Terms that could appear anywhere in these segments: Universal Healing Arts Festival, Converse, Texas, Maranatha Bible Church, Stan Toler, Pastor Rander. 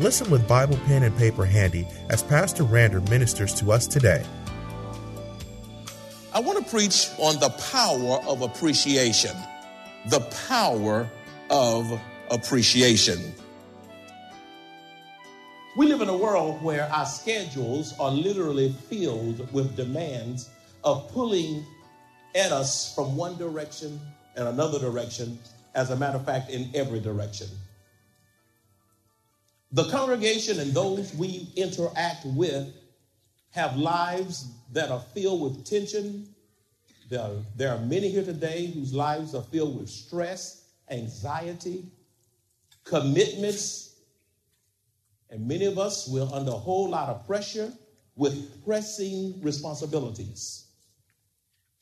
Listen with Bible pen and paper handy as Pastor Rander ministers to us today. I want to preach on the power of appreciation. The power of appreciation. We live in a world where our schedules are literally filled with demands of pulling at us from one direction and another direction, as a matter of fact, in every direction. The congregation and those we interact with have lives that are filled with tension. There are many here today whose lives are filled with stress, anxiety, commitments, and many of us we're under a whole lot of pressure with pressing responsibilities.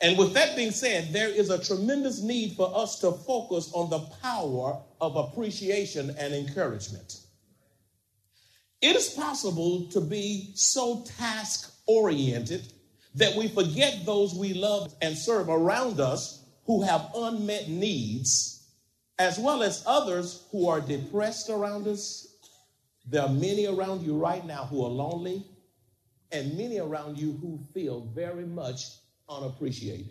And with that being said, there is a tremendous need for us to focus on the power of appreciation and encouragement. It is possible to be so task-oriented that we forget those we love and serve around us who have unmet needs, as well as others who are depressed around us. There are many around you right now who are lonely, and many around you who feel very much unappreciated.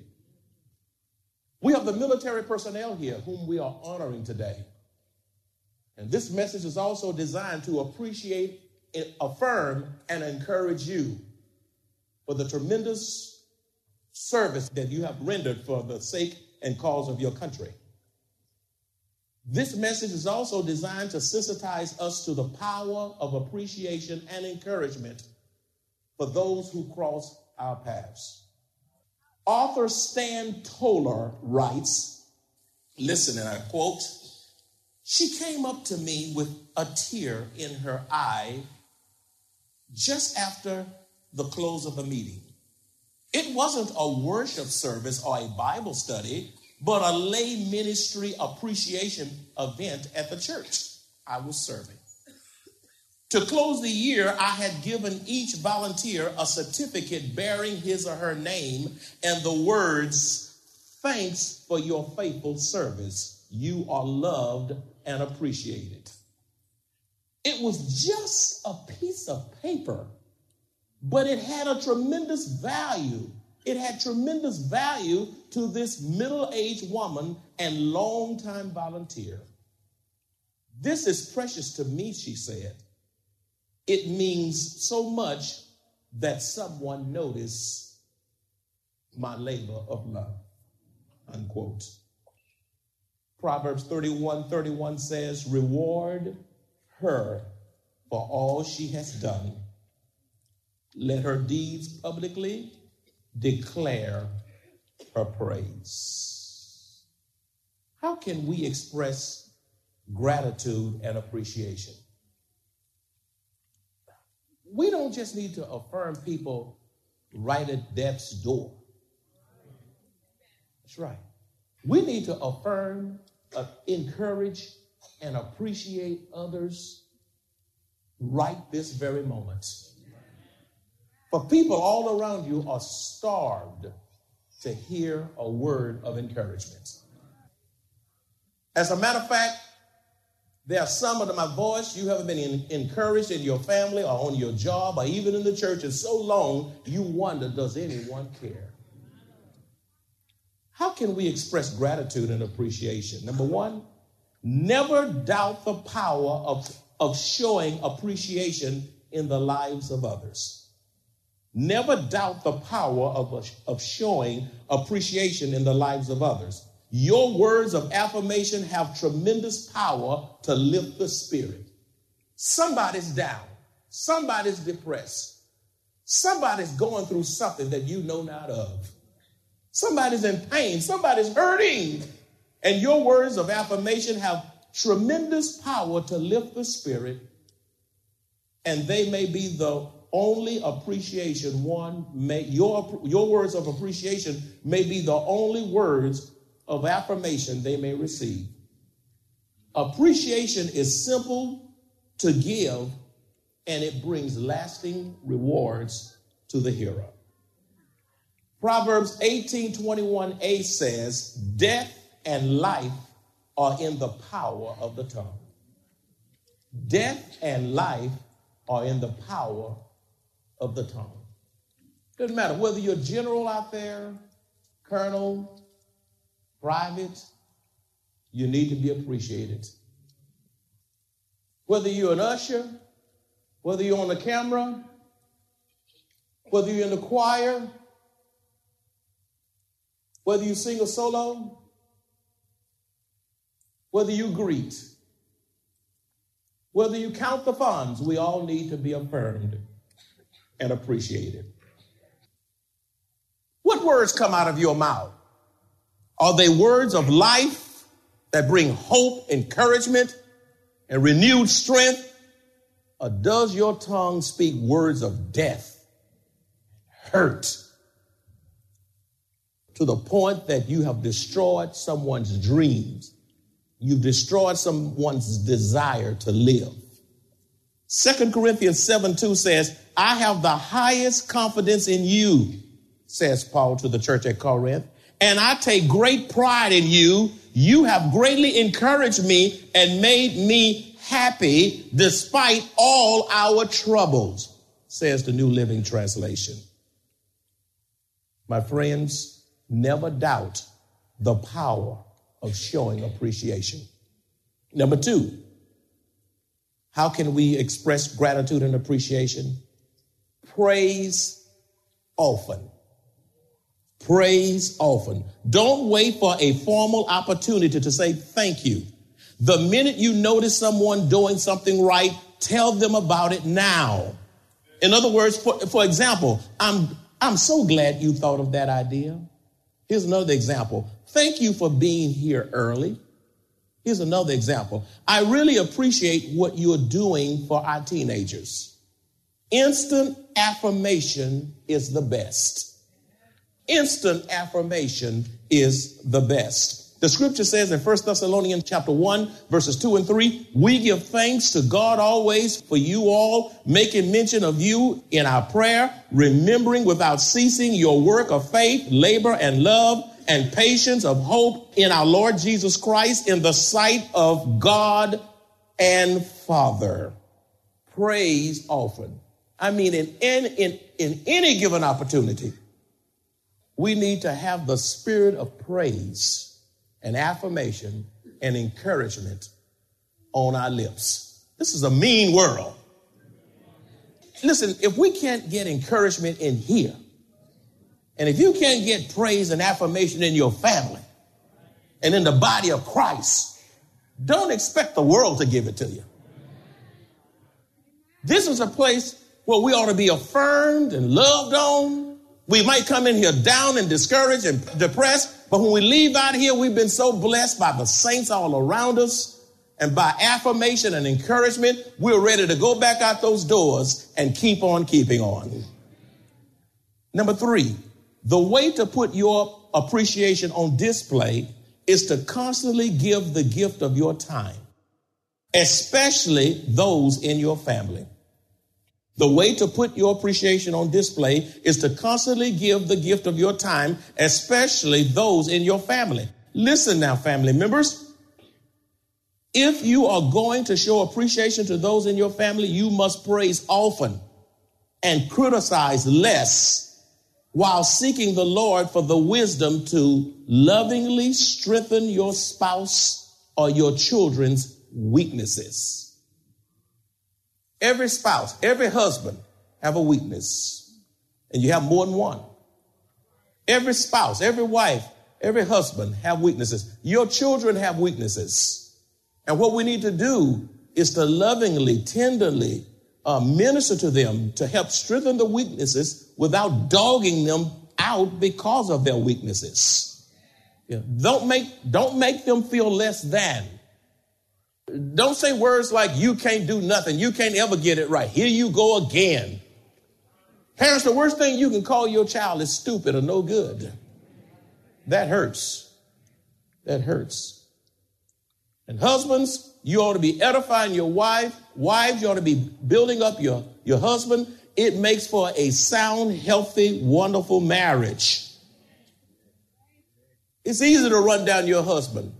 We have the military personnel here whom we are honoring today. And this message is also designed to appreciate, affirm, and encourage you for the tremendous service that you have rendered for the sake and cause of your country. This message is also designed to sensitize us to the power of appreciation and encouragement for those who cross our paths. Author Stan Toler writes, listen, and I quote, "She came up to me with a tear in her eye just after the close of the meeting. It wasn't a worship service or a Bible study, but a lay ministry appreciation event at the church I was serving. To close the year, I had given each volunteer a certificate bearing his or her name and the words, 'Thanks for your faithful service. You are loved and appreciated.' It was just a piece of paper, but it had a tremendous value. It had tremendous value to this middle-aged woman and longtime volunteer. 'This is precious to me,' she said. 'It means so much that someone noticed my labor of love,' unquote. Proverbs 31:31 says, "Reward her for all she has done. Let her deeds publicly declare her praise." How can we express gratitude and appreciation? We don't just need to affirm people right at death's door. That's right. We need to affirm, encourage, and appreciate others right this very moment. For people all around you are starved to hear a word of encouragement. As a matter of fact, there are some under my voice, you haven't been encouraged in your family or on your job or even in the church in so long, you wonder, does anyone care? How can we express gratitude and appreciation? Number one, never doubt the power of showing appreciation in the lives of others. Never doubt the power of showing appreciation in the lives of others. Your words of affirmation have tremendous power to lift the spirit. Somebody's down. Somebody's depressed. Somebody's going through something that you know not of. Somebody's in pain. Somebody's hurting. And your words of affirmation have tremendous power to lift the spirit and they may be the only appreciation one may, your words of appreciation may be the only words of affirmation they may receive. Appreciation is simple to give, and it brings lasting rewards to the hearer. Proverbs 18:21a says, death and life are in the power of the tongue. Death and life are in the power of the tongue. Doesn't matter whether you're general out there, colonel, private, you need to be appreciated. Whether you're an usher, whether you're on the camera, whether you're in the choir, whether you sing a solo, whether you greet, whether you count the funds, we all need to be affirmed and appreciated. What words come out of your mouth? Are they words of life that bring hope, encouragement, and renewed strength? Or does your tongue speak words of death, hurt, to the point that you have destroyed someone's dreams? You've destroyed someone's desire to live. 2 Corinthians 7:2 says, I have the highest confidence in you, says Paul to the church at Corinth, and I take great pride in you. You have greatly encouraged me and made me happy despite all our troubles, says the New Living Translation. My friends, never doubt the power of showing appreciation. Number two, how can we express gratitude and appreciation? Praise often. Praise often. Don't wait for a formal opportunity to say thank you. The minute you notice someone doing something right, tell them about it now. In other words, for example, I'm so glad you thought of that idea. Here's another example. Thank you for being here early. Here's another example. I really appreciate what you're doing for our teenagers. Instant affirmation is the best. Instant affirmation is the best. The scripture says in 1 Thessalonians chapter 1, verses 2 and 3, we give thanks to God always for you all, making mention of you in our prayer, remembering without ceasing your work of faith, labor, and love, and patience of hope in our Lord Jesus Christ in the sight of God and Father. Praise often. I mean, in any given opportunity, we need to have the spirit of praise and affirmation and encouragement on our lips. This is a mean world. Listen, if we can't get encouragement in here, and if you can't get praise and affirmation in your family and in the body of Christ, don't expect the world to give it to you. This is a place where we ought to be affirmed and loved on. We might come in here down and discouraged and depressed, but when we leave out here, we've been so blessed by the saints all around us and by affirmation and encouragement, we're ready to go back out those doors and keep on keeping on. Number three, the way to put your appreciation on display is to constantly give the gift of your time, especially those in your family. The way to put your appreciation on display is to constantly give the gift of your time, especially those in your family. Listen now, family members. If you are going to show appreciation to those in your family, you must praise often and criticize less, while seeking the Lord for the wisdom to lovingly strengthen your spouse or your children's weaknesses. Every spouse, every husband have a weakness, and you have more than one. Every spouse, every wife, every husband have weaknesses. Your children have weaknesses. And what we need to do is to lovingly, tenderly minister to them to help strengthen the weaknesses without dogging them out because of their weaknesses. Yeah. Don't make them feel less than. Don't say words like you can't do nothing. You can't ever get it right. Here you go again. Parents, the worst thing you can call your child is stupid or no good. That hurts. That hurts. And husbands, you ought to be edifying your wife. Wives, you ought to be building up your husband. It makes for a sound, healthy, wonderful marriage. It's easy to run down your husband.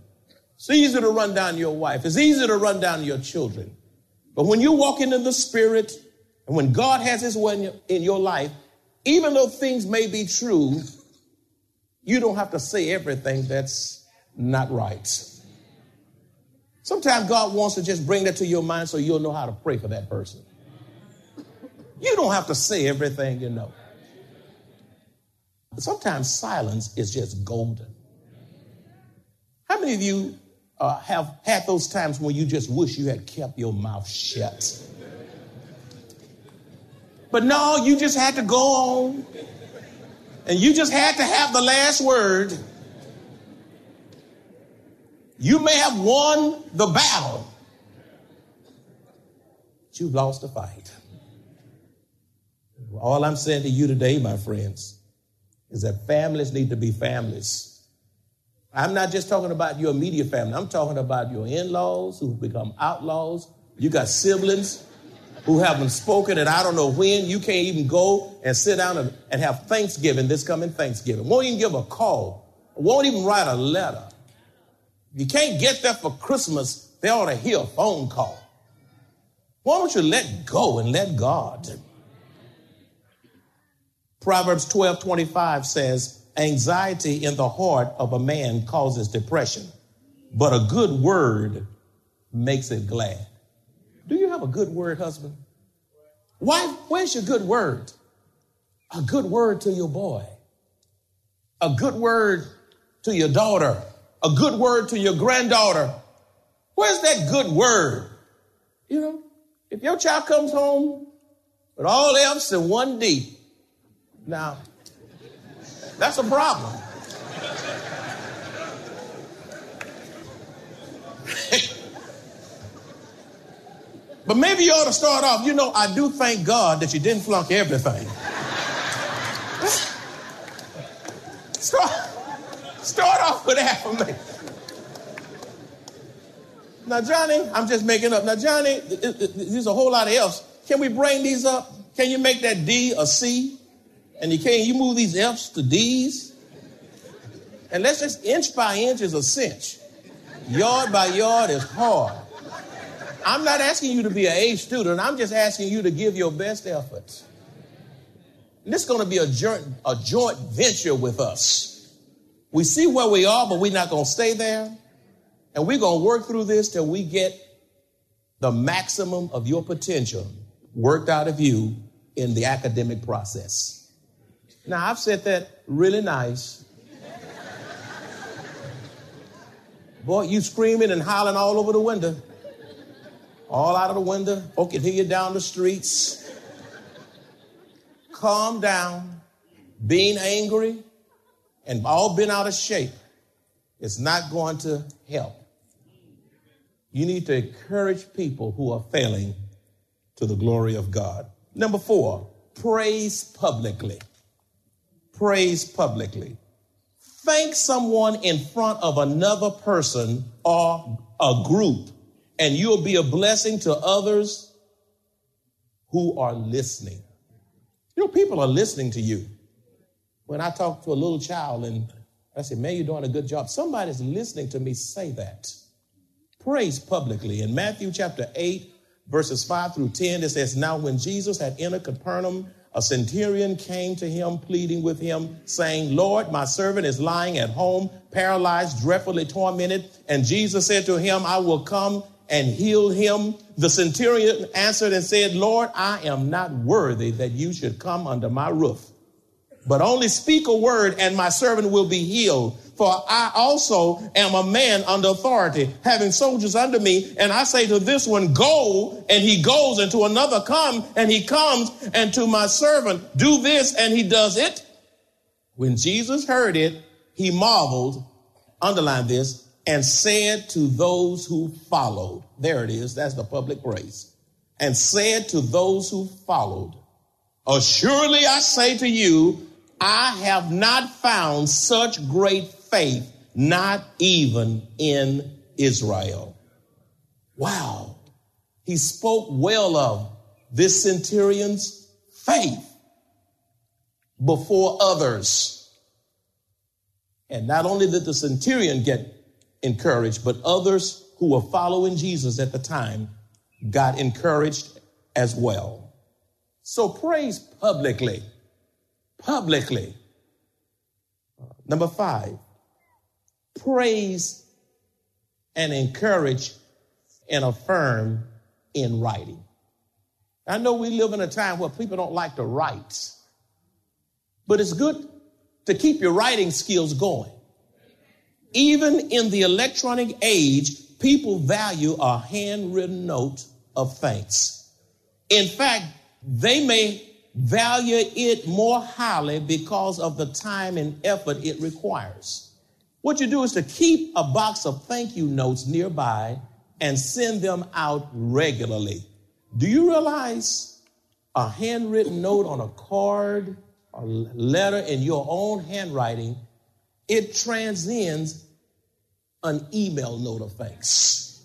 It's easy to run down your wife. It's easy to run down your children. But when you're walking in the Spirit and when God has his way in your life, even though things may be true, you don't have to say everything that's not right. Sometimes God wants to just bring that to your mind so you'll know how to pray for that person. You don't have to say everything you know. Sometimes silence is just golden. How many of you have had those times when you just wish you had kept your mouth shut? But no, you just had to go on. And you just had to have the last word. You may have won the battle, but you've lost the fight. All I'm saying to you today, my friends, is that families need to be families. I'm not just talking about your immediate family. I'm talking about your in-laws who've become outlaws. You got siblings who haven't spoken and I don't know when. You can't even go and sit down and have Thanksgiving this coming Thanksgiving. Won't even give a call. Won't even write a letter. If you can't get there for Christmas, they ought to hear a phone call. Why don't you let go and let God? Proverbs 12:25 says, anxiety in the heart of a man causes depression, but a good word makes it glad. Do you have a good word, husband? Wife, where's your good word? A good word to your boy. A good word to your daughter. A good word to your granddaughter. Where's that good word? You know, if your child comes home with all F's and one D, now, that's a problem. But maybe you ought to start off, you know, I do thank God that you didn't flunk everything. Start off with affirmation. Now, Johnny, I'm just making up. Now, Johnny, there's a whole lot of F's. Can we bring these up? Can you make that D a C? And you move these F's to D's. And let's just inch by inch is a cinch. Yard by yard is hard. I'm not asking you to be an A student. I'm just asking you to give your best effort. And this is going to be a joint venture with us. We see where we are, but we're not going to stay there. And we're going to work through this till we get the maximum of your potential worked out of you in the academic process. Now, I've said that really nice. Boy, you screaming and hollering all over the window. All out of the window. Okay, hear you down the streets. Calm down. Being angry and all bent out of shape is not going to help. You need to encourage people who are failing to the glory of God. Number 4, praise publicly. Praise publicly. Thank someone in front of another person or a group, and you'll be a blessing to others who are listening. You know, people are listening to you. When I talk to a little child and I say, man, you're doing a good job. Somebody's listening to me say that. Praise publicly. In Matthew chapter 8, verses 5 through 10, it says, now when Jesus had entered Capernaum, a centurion came to him, pleading with him, saying, Lord, my servant is lying at home, paralyzed, dreadfully tormented. And Jesus said to him, I will come and heal him. The centurion answered and said, Lord, I am not worthy that you should come under my roof, but only speak a word and my servant will be healed. For I also am a man under authority, having soldiers under me. And I say to this one, go, and he goes. And to another, come, and he comes. And to my servant, do this, and he does it. When Jesus heard it, he marveled, underline this, and said to those who followed, there it is, that's the public grace, and said to those who followed, assuredly I say to you, I have not found such great faith, not even in Israel. Wow. He spoke well of this centurion's faith before others. And not only did the centurion get encouraged, but others who were following Jesus at the time got encouraged as well. So praise publicly, publicly. Number 5, praise and encourage and affirm in writing. I know we live in a time where people don't like to write, but it's good to keep your writing skills going. Even in the electronic age, people value a handwritten note of thanks. In fact, they may value it more highly because of the time and effort it requires. What you do is to keep a box of thank you notes nearby and send them out regularly. Do you realize a handwritten note on a card, a letter in your own handwriting, it transcends an email note of thanks?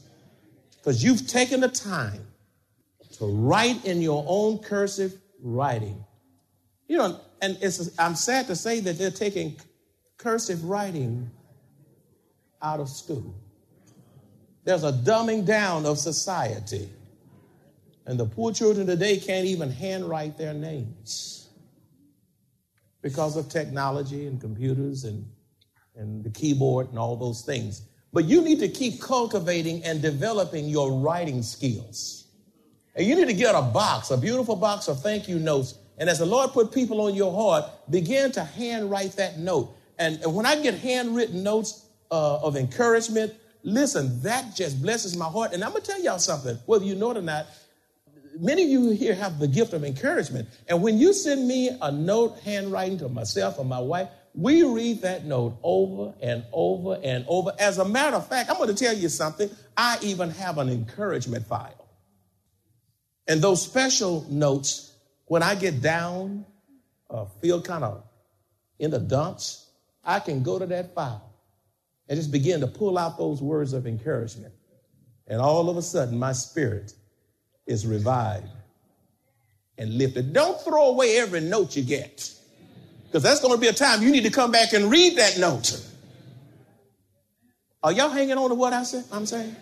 Because you've taken the time to write in your own cursive writing. You know, and I'm sad to say that they're taking cursive writing out of school. There's a dumbing down of society. And the poor children today can't even handwrite their names, because of technology and computers and the keyboard and all those things. But you need to keep cultivating and developing your writing skills. And you need to get a box, a beautiful box of thank you notes. And as the Lord put people on your heart, begin to handwrite that note. And when I get handwritten notes of encouragement, listen, that just blesses my heart. And I'm going to tell y'all something, whether you know it or not, many of you here have the gift of encouragement. And when you send me a note handwriting to myself or my wife, we read that note over and over and over. As a matter of fact, I'm going to tell you something. I even have an encouragement file. And those special notes, when I get down or feel kind of in the dumps, I can go to that file and just begin to pull out those words of encouragement. And all of a sudden, my spirit is revived and lifted. Don't throw away every note you get, because that's going to be a time you need to come back and read that note. Are y'all hanging on to what I said? I'm saying?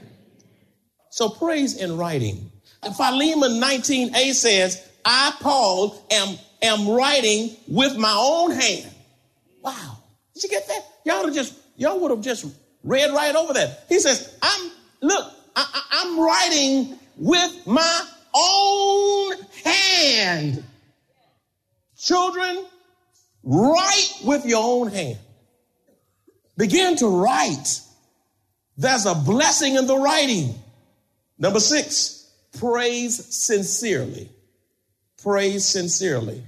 So praise in writing. Philemon 19a says, I, Paul, am writing with my own hand. Wow. Did you get that? Y'all would have just read right over that. He says, I'm writing with my own hand. Children, write with your own hand. Begin to write. There's a blessing in the writing. Number 6, praise sincerely. Praise sincerely.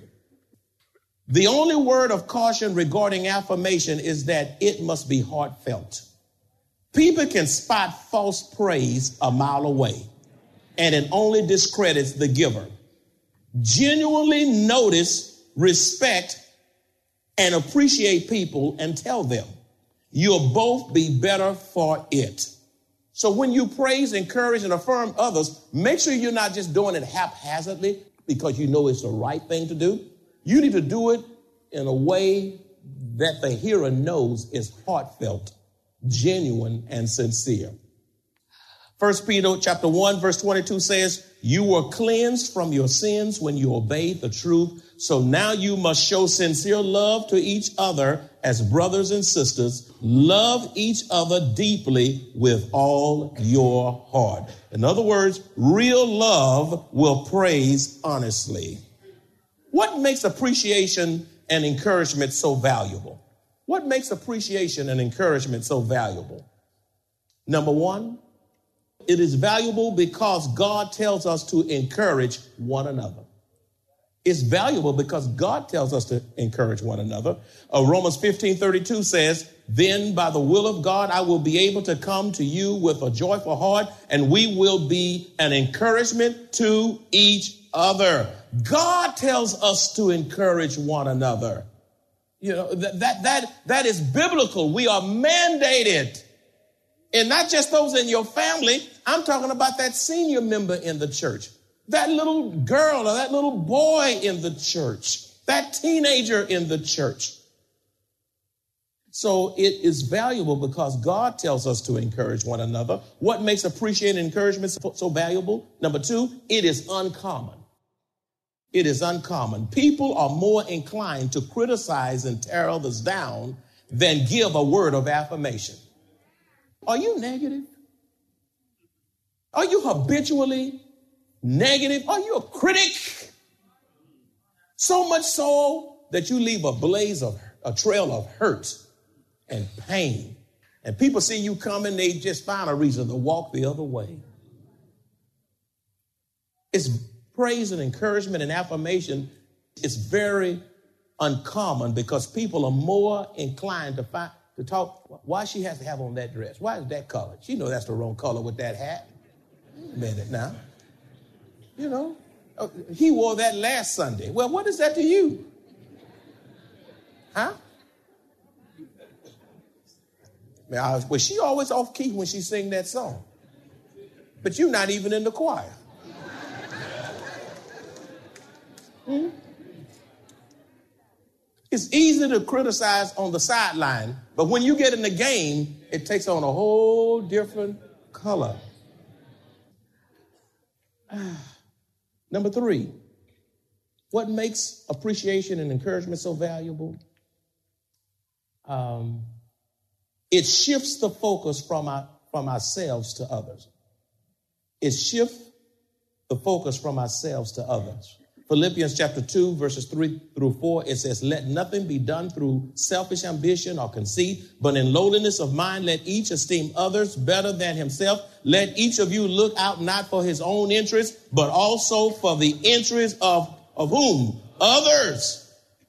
The only word of caution regarding affirmation is that it must be heartfelt. People can spot false praise a mile away, and it only discredits the giver. Genuinely notice, respect, and appreciate people and tell them, you'll both be better for it. So when you praise, encourage, and affirm others, make sure you're not just doing it haphazardly because you know it's the right thing to do. You need to do it in a way that the hearer knows is heartfelt, genuine, and sincere. 1 Peter chapter 1, verse 22 says, you were cleansed from your sins when you obeyed the truth. So now you must show sincere love to each other as brothers and sisters. Love each other deeply with all your heart. In other words, real love will praise honestly. What makes appreciation and encouragement so valuable? What makes appreciation and encouragement so valuable? Number 1, it is valuable because God tells us to encourage one another. It's valuable because God tells us to encourage one another. Romans 15:32 says, then by the will of God, I will be able to come to you with a joyful heart, and we will be an encouragement to each other. God tells us to encourage one another. You know, that is biblical. We are mandated. And not just those in your family. I'm talking about that senior member in the church, that little girl or that little boy in the church, that teenager in the church. So it is valuable because God tells us to encourage one another. What makes appreciating encouragement so valuable? Number two, it is uncommon. It is uncommon. People are more inclined to criticize and tear others down than give a word of affirmation. Are you negative? Are you habitually negative? Are you a critic? So much so that you leave a trail of hurt and pain. And people see you coming, they just find a reason to walk the other way. It's praise and encouragement and affirmation is very uncommon because people are more inclined to talk. Why she has to have on that dress? Why is that color? She knows that's the wrong color with that hat. Wait a minute now. You know, he wore that last Sunday. Well, what is that to you? Huh? Well, she always off key when she sing that song. But you're not even in the choir. Hmm? It's easy to criticize on the sideline, but when you get in the game, it takes on a whole different color. Number three, what makes appreciation and encouragement so valuable? It shifts the focus from ourselves to others. It shifts the focus from ourselves to others. Philippians chapter 2, verses 3 through 4, it says, "Let nothing be done through selfish ambition or conceit, but in lowliness of mind, let each esteem others better than himself. Let each of you look out not for his own interest, but also for the interest of whom? Others.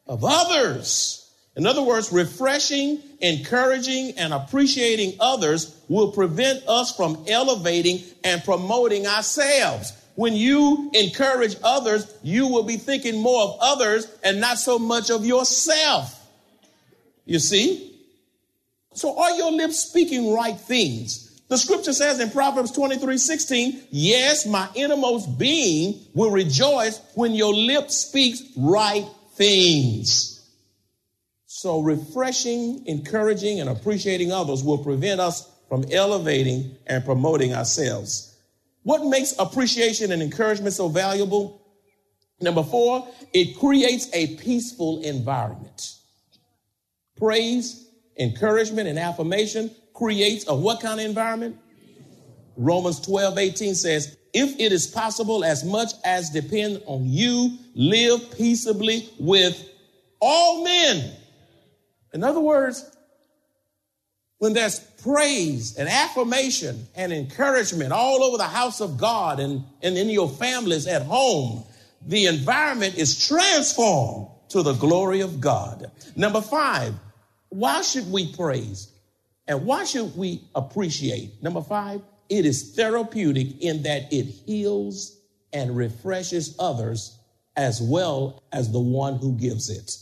Of others." In other words, refreshing, encouraging, and appreciating others will prevent us from elevating and promoting ourselves. When you encourage others, you will be thinking more of others and not so much of yourself. You see? So are your lips speaking right things? The scripture says in Proverbs 23:16, "Yes, my innermost being will rejoice when your lips speaks right things." So refreshing, encouraging, and appreciating others will prevent us from elevating and promoting ourselves. What makes appreciation and encouragement so valuable? Number four, it creates a peaceful environment. Praise, encouragement, and affirmation creates a what kind of environment? Romans 12:18 says, "If it is possible, as much as depends on you, live peaceably with all men." In other words, when there's praise and affirmation and encouragement all over the house of God and in your families at home, the environment is transformed to the glory of God. Number five, why should we praise and why should we appreciate? Number five, it is therapeutic in that it heals and refreshes others as well as the one who gives it.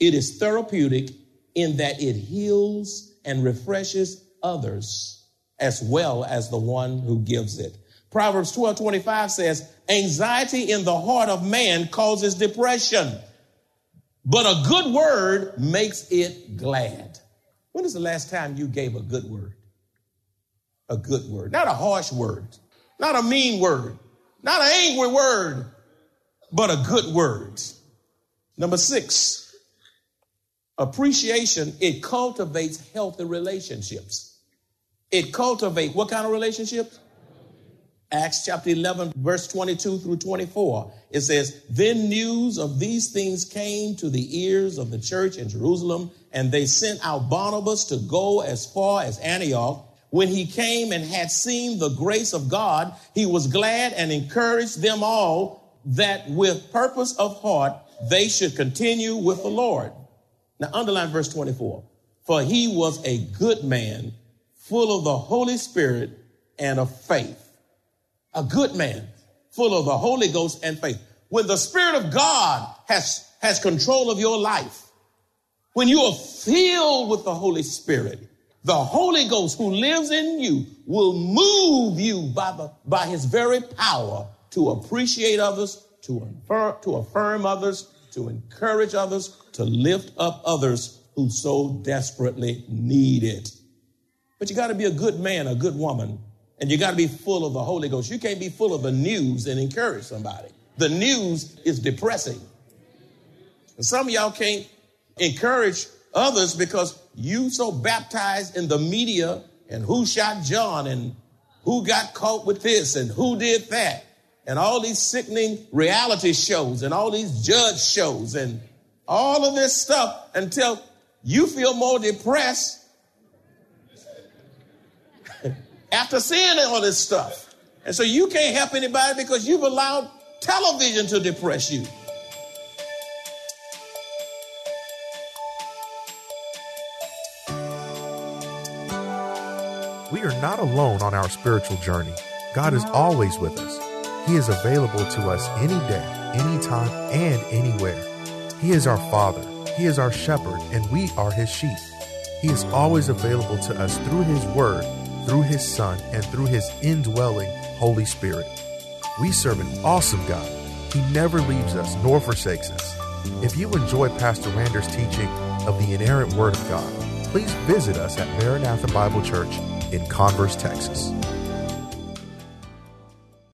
It is therapeutic in that it heals and refreshes others as well as the one who gives it. Proverbs 12:25 says, "Anxiety in the heart of man causes depression, but a good word makes it glad." When is the last time you gave a good word? A good word, not a harsh word, not a mean word, not an angry word, but a good word. Number six, appreciation, it cultivates healthy relationships. It cultivates what kind of relationships? Acts chapter 11, verse 22 through 24. It says, "Then news of these things came to the ears of the church in Jerusalem, and they sent out Barnabas to go as far as Antioch. When he came and had seen the grace of God, he was glad and encouraged them all that with purpose of heart they should continue with the Lord." Now, underline verse 24. for he was a good man, full of the Holy Spirit and of faith. A good man, full of the Holy Ghost and faith. When the Spirit of God has control of your life, when you are filled with the Holy Spirit, the Holy Ghost who lives in you will move you by his very power to appreciate others, to affirm others, to encourage others, to lift up others who so desperately need it. But you got to be a good man, a good woman, and you got to be full of the Holy Ghost. You can't be full of the news and encourage somebody. The news is depressing. And some of y'all can't encourage others because you so baptized in the media and who shot John and who got caught with this and who did that and all these sickening reality shows and all these judge shows and all of this stuff until you feel more depressed after seeing all this stuff. And so you can't help anybody because you've allowed television to depress you. We are not alone on our spiritual journey. God is always with us. He is available to us any day, any time, and anywhere. He is our Father. He is our Shepherd, and we are His sheep. He is always available to us through His Word, through His Son, and through His indwelling Holy Spirit. We serve an awesome God. He never leaves us nor forsakes us. If you enjoy Pastor Rander's teaching of the inerrant Word of God, please visit us at Maranatha Bible Church in Converse, Texas.